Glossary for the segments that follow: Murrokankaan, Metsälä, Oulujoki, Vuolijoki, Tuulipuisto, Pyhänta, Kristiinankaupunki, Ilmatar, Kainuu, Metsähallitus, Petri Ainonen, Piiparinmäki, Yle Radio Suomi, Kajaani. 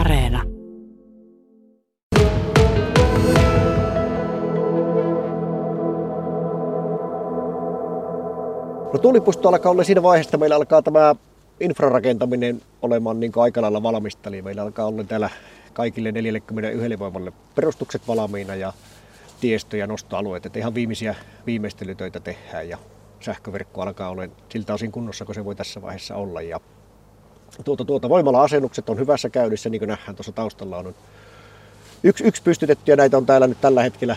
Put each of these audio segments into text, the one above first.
Areena. No, Tuulipuisto alkaa olla siinä vaiheessa, että meillä alkaa tämä infrarakentaminen olemaan niin aika lailla valmista. Eli meillä alkaa olla täällä kaikille 41 voimalle perustukset valmiina ja tiestö- ja nostoalueet. Että ihan viimeisiä viimeistelytöitä tehdään ja sähköverkko alkaa olla siltä osin kunnossa, kun se voi tässä vaiheessa olla. Ja voimala-asennukset on hyvässä käynnissä, niin kuin nähdään tuossa taustalla on yksi pystytetty ja näitä on täällä nyt tällä hetkellä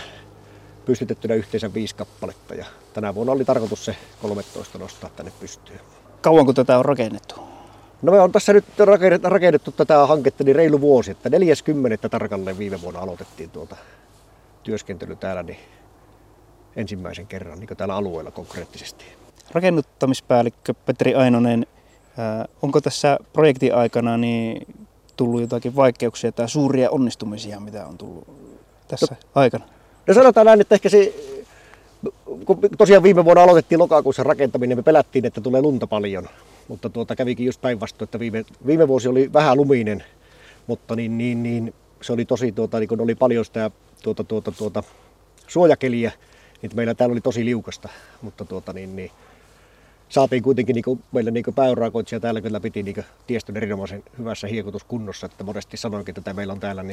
pystytettynä yhteensä 5 kappaletta. Ja tänä vuonna oli tarkoitus se 13 nostaa tänne pystyyn. Kauanko tätä on rakennettu? No me on tässä nyt rakennettu tätä hanketta niin reilu vuosi, että 40. tarkalleen viime vuonna aloitettiin tuolta työskentely täällä niin ensimmäisen kerran niin täällä alueella konkreettisesti. Rakennuttamispäällikkö Petri Ainonen, onko tässä projektin aikana niin tullut jotakin vaikeuksia tai suuria onnistumisia, mitä on tullut tässä aikana? No sanotaan näin, että ehkä se, kun tosiaan viime vuonna aloitettiin lokakuussa rakentaminen, me pelättiin, että tulee lunta paljon, mutta kävikin just päinvastoin, että viime vuosi oli vähän luminen, mutta se oli tosi, niin oli paljon sitä suojakeliä, niin meillä täällä oli tosi liukasta, mutta saatiin kuitenkin meillä pääurakoitsija täällä kyllä piti tiestön erinomaisen hyvässä hiekoituskunnossa, että monesti sanoinkin, että meillä on täällä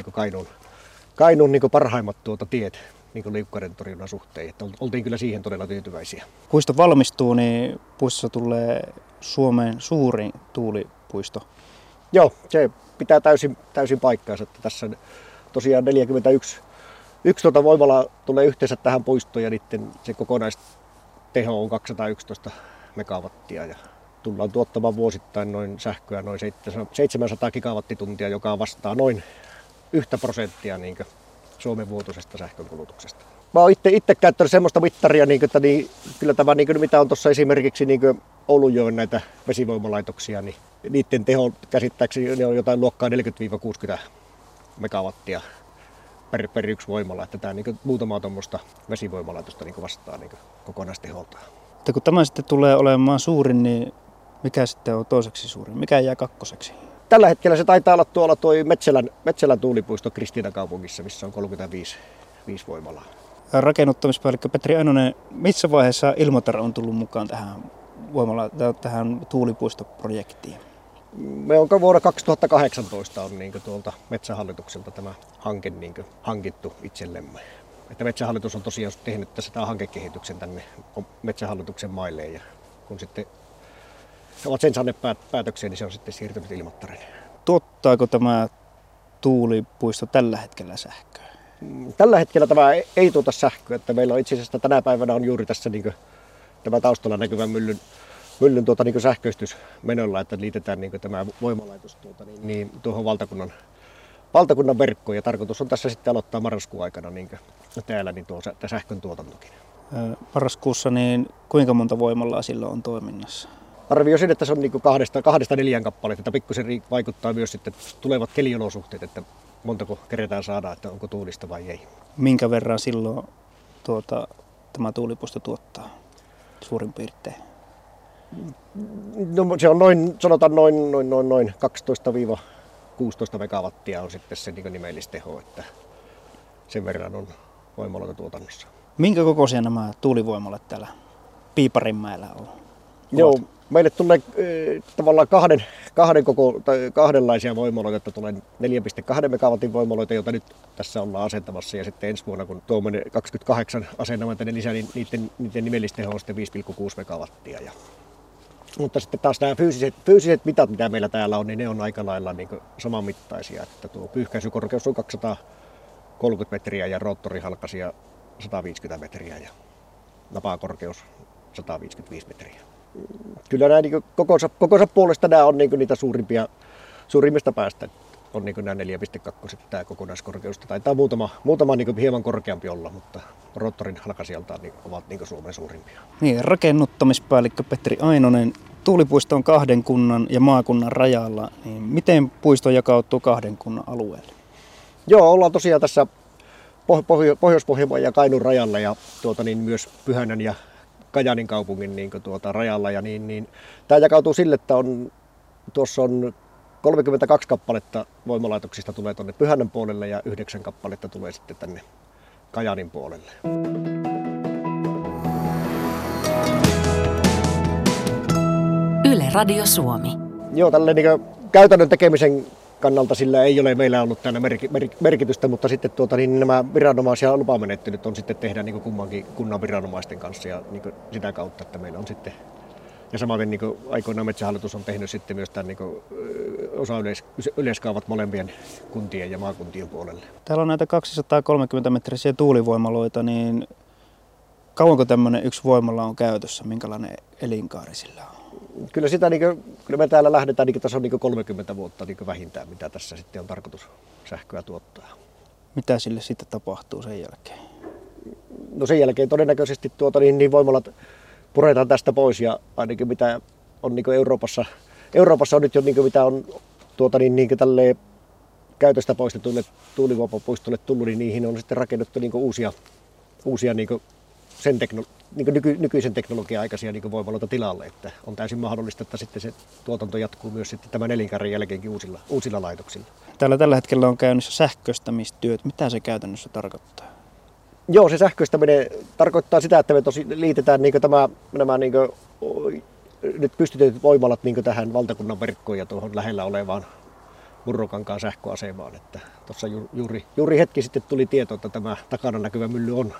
Kainuun parhaimmat tiet liukkaiden torjunnan suhteen, että oltiin kyllä siihen todella tyytyväisiä. Puisto valmistuu, niin puistossa tulee Suomen suurin tuulipuisto. Joo, se pitää täysin paikkaansa, että tässä tosiaan 41 voimalaa tulee yhteensä tähän puistoon ja niiden se kokonaisteho on 211 megawattia ja tullaan tuottamaan vuosittain noin sähköä noin 700 gigawattituntia, joka vastaa noin 1% niin Suomen vuotuisesta sähkönkulutuksesta. Mä oon itse käyttänyt semmoista mittaria, että kyllä tämä, mitä on tuossa esimerkiksi Oulujoen näitä vesivoimalaitoksia, niin niiden teho käsittääkseni ne on jotain luokkaa 40-60 megawattia per yksi voimala. Että tämä muutamaa tuommoista vesivoimalaitosta vastaa kokonaisteholtaan. Että kun tämä sitten tulee olemaan suurin, niin mikä sitten on toiseksi suurin? Mikä jää kakkoseksi? Tällä hetkellä se taitaa olla tuolla tuo Metsälän tuulipuisto Kristiinankaupungissa, missä on 35 voimalaa. Rakennuttamispäällikkö Petri Ainonen, missä vaiheessa Ilmatar on tullut mukaan tähän tuulipuistoprojektiin? Me on vuonna 2018 on tuolta Metsähallitukselta tämä hanke hankittu itsellemme. Että Metsähallitus on tosiaan tehnyt tässä tämän hankekehityksen tänne Metsähallituksen maille ja kun sitten ovat sen saaneet päätökseen, niin se on sitten siirtynyt Ilmattariin. Tuottaako tämä tuulipuisto tällä hetkellä sähköä? Tällä hetkellä tämä ei tuota sähköä. Että meillä on itse asiassa tänä päivänä on juuri tässä tämä taustalla näkyvän myllyn sähköistys menolla, että liitetään tämä voimalaitos tuohon valtakunnan verkkoon. Ja tarkoitus on tässä sitten aloittaa marraskuun aikana täällä tämä sähkön tuotantokin. Marraskuussa niin kuinka monta voimalaa silloin on toiminnassa? Arvioisin, että se on 2-4 kappaletta, että pikkusen vaikuttaa myös sitten tulevat keliolosuhteet, että montako keretään saada, että onko tuulista vai ei. Minkä verran silloin tämä tuulipuisto tuottaa suurin piirtein? No, se on noin 12-16 megawattia on sitten se nimellisteho, että sen verran on voimaloita tuotannossa. Minkä kokoisia nämä tuulivoimalat täällä Piiparinmäellä on? Joo, meille tulee tavallaan kahdenlaisia voimaloita, että tulee 4,2 megawatin voimaloita, joita nyt tässä ollaan asentamassa ja sitten ensi vuonna, kun tuo 28 asennamme tänne lisää, niin niiden nimellisteho on sitten 5,6 megawattia. Mutta sitten taas nämä fyysiset mitat, mitä meillä täällä on, niin ne on aika lailla samanmittaisia, että tuo pyyhkäisykorkeus on 230 metriä ja roottorihalkasia 150 metriä ja napakorkeus 155 metriä. Kyllä nämä kokonsa puolesta nämä on niitä suurimmista päästä. On nämä 4,2 tämä kokonaiskorkeus. Taitaa muutama hieman korkeampi olla, mutta roottorin halkasijaltaan ovat Suomen suurimpia. Niin, rakennuttamispäällikkö Petri Ainonen. Tuulipuisto on 2 kunnan ja maakunnan rajalla. Niin miten puisto jakautuu 2 kunnan alueelle? Joo, ollaan tosiaan tässä Pohjois-Pohjanmaan ja Kainuun rajalla ja myös Pyhännän ja Kajaanin kaupungin rajalla. Tämä jakautuu sille, että tuossa on 32 kappaletta voimalaitoksista tulee tuonne Pyhännän puolelle ja 9 kappaletta tulee sitten tänne Kajaanin puolelle. Yle Radio Suomi. Joo, tällainen niin käytännön tekemisen kannalta sillä ei ole meillä ollut täällä merkitystä, mutta sitten niin nämä viranomais- ja lupamenettelyt on sitten tehdä niin kummankin kunnan viranomaisten kanssa ja niin sitä kautta, että meillä on sitten. Ja samaten niin aikoinaan Metsähallitus on tehnyt sitten myös tämän niin osayleiskaavat molempien kuntien ja maakuntien puolelle. Täällä on näitä 230 metrisiä tuulivoimaloita, niin kauanko tämmöinen yksi voimala on käytössä, minkälainen elinkaari sillä on? Kyllä, kyllä me täällä lähdetään, tässä on 30 vuotta vähintään, mitä tässä sitten on tarkoitus sähköä tuottaa. Mitä sille sitten tapahtuu sen jälkeen? No sen jälkeen todennäköisesti niin voimalat puretaan tästä pois ja ainakin mitä on Euroopassa on nyt jo mitä on tälle käytöstä poistetuille tuulivoimapuistolle tullut, niin niihin on sitten rakennettu uusia sen nykyisen teknologian aikaisia voimaloita tilalle, että on täysin mahdollista, että sitten se tuotanto jatkuu myös sitten tämän elinkaaren jälkeenkin uusilla laitoksilla. Täällä tällä hetkellä on käynnissä sähköistämistyöt. Mitä se käytännössä tarkoittaa? Joo, se sähköistäminen tarkoittaa sitä, että me liitetään nyt pystytetyt voimalat tähän valtakunnan verkkoon ja tuohon lähellä olevaan Murrokankaan sähköasemaan. Että tuossa juuri hetki sitten tuli tieto, että tämä takana näkyvä mylly on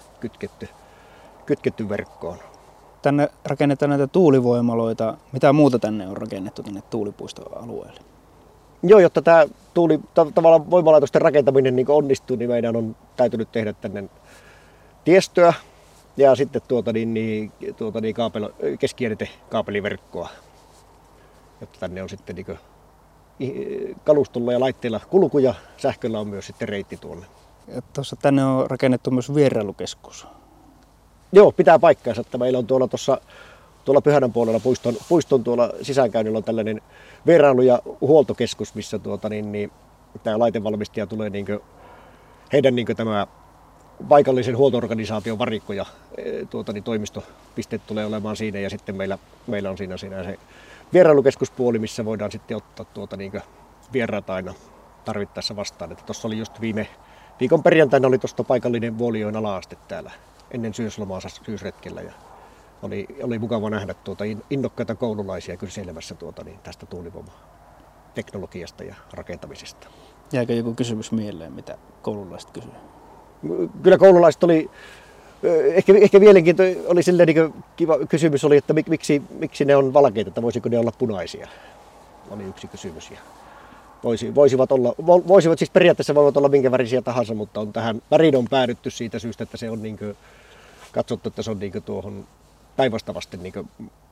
kytketty verkkoon. Tänne rakennetaan näitä tuulivoimaloita. Mitä muuta tänne on rakennettu tänne tuulipuistoalueelle? Joo, jotta tämä tavallaan voimalaitosten rakentaminen onnistuu, niin meidän on täytynyt tehdä tänne tiestöä ja sitten keskijännitekaapeliverkkoa, jotta tänne on sitten kalustolla ja laitteilla kulku ja sähköllä on myös sitten reitti tuonne. Ja tuossa tänne on rakennettu myös vierailukeskus. Joo, pitää paikkaansa, että meillä on tuolla Pyhännän puolella puiston tuolla sisäänkäynnillä on tällainen vierailu- ja huoltokeskus, missä tämä laitevalmistaja tulee heidän tämä paikallisen huoltoorganisaation varikko ja toimistopiste tulee olemaan siinä ja sitten meillä on siinä se vierailukeskuspuoli, missä voidaan sitten ottaa vieraat aina tarvittaessa vastaan. Että tuossa oli just viime viikon perjantaina oli tuosta paikallinen Vuolijoen ala-aste täällä ennen syyslomaa syysretkellä ja oli mukava nähdä innokkaita koululaisia kyselemässä tästä tuulivoimateknologiasta ja rakentamisesta. Jääkö joku kysymys mieleen, mitä koululaiset kysyivät? Kyllä koululaiset oli, ehkä mielenkiintoinen oli silleen kiva kysymys, oli, että miksi ne on valkeita, että voisiko ne olla punaisia, oli yksi kysymys. Ja voisivat siis periaatteessa olla minkä värisiä tahansa, mutta on tähän väriin on päädytty siitä syystä, että se on katsottu, että se on tuohon päivästä vasten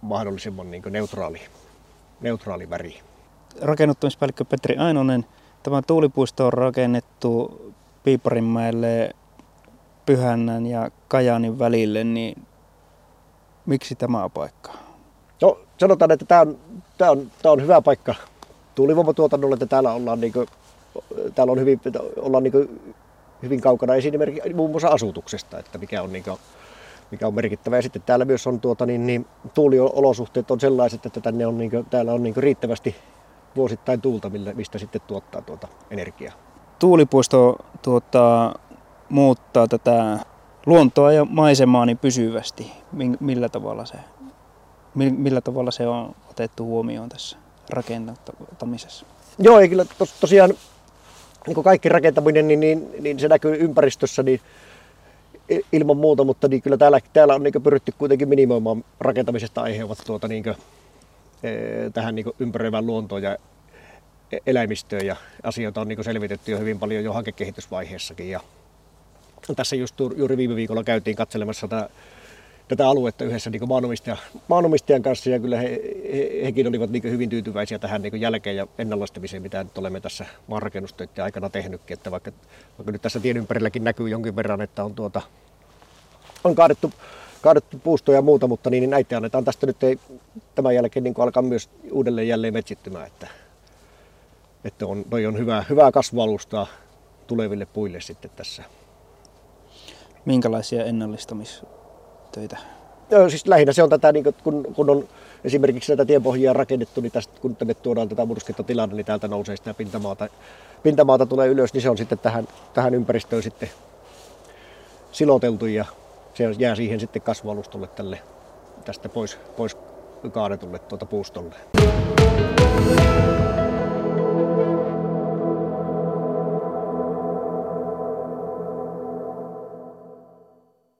mahdollisimman neutraali väri. Rakennuttamispäällikkö Petri Ainonen, tämä tuulipuisto on rakennettu Piiparinmäelle, Pyhännän ja Kajaanin välille, niin miksi tämä on paikka? No, sanotaan, että tämä on hyvä paikka tuulivoimatuotannolle, että täällä ollaan, täällä on hyvin kaukana esimerkiksi muun muassa asutuksesta, että mikä on merkittävä. Ja sitten täällä myös on tuuliolosuhteet on sellaiset, että tänne on, täällä on riittävästi vuosittain tuulta, mistä sitten tuottaa energiaa. Tuulipuisto muuttaa tätä luontoa ja maisemaa niin pysyvästi. Millä tavalla se on otettu huomioon tässä rakentamisessa? Joo, ei kyllä tosiaan niin kaikki rakentaminen, niin se näkyy ympäristössä niin ilman muuta, mutta niin kyllä täällä on pyritty kuitenkin minimoimaan rakentamisesta aiheutuvat tähän ympäröivään luontoon ja eläimistöön ja asioita on selvitetty jo hyvin paljon jo hakekehitysvaiheessakin. Ja tässä just juuri viime viikolla käytiin katselemassa tätä aluetta yhdessä maanomistajan kanssa ja kyllä hekin olivat hyvin tyytyväisiä tähän jälkeen ja ennallistamiseen, mitä nyt olemme tässä maanrakennustöiden aikana tehnytkin. Että vaikka nyt tässä tien ympärilläkin näkyy jonkin verran, että on, on kaadettu puustoja ja muuta, mutta niin näitä annetaan tästä nyt ei tämän jälkeen alkaa myös uudelleen jälleen metsittymään. Että on hyvää kasvualustaa tuleville puille sitten tässä. Minkälaisia ennallistamistöitä? Siis lähinnä se on tätä, niin kun on esimerkiksi näitä tienpohjia rakennettu, niin tästä, kun tänne tuodaan tätä mursketta tilanne, niin täältä nousee sitä pintamaata tulee ylös, niin se on sitten tähän ympäristöön sitten siloteltu ja se jää siihen sitten kasvualustolle tälle tästä pois kaadetulle puustolle.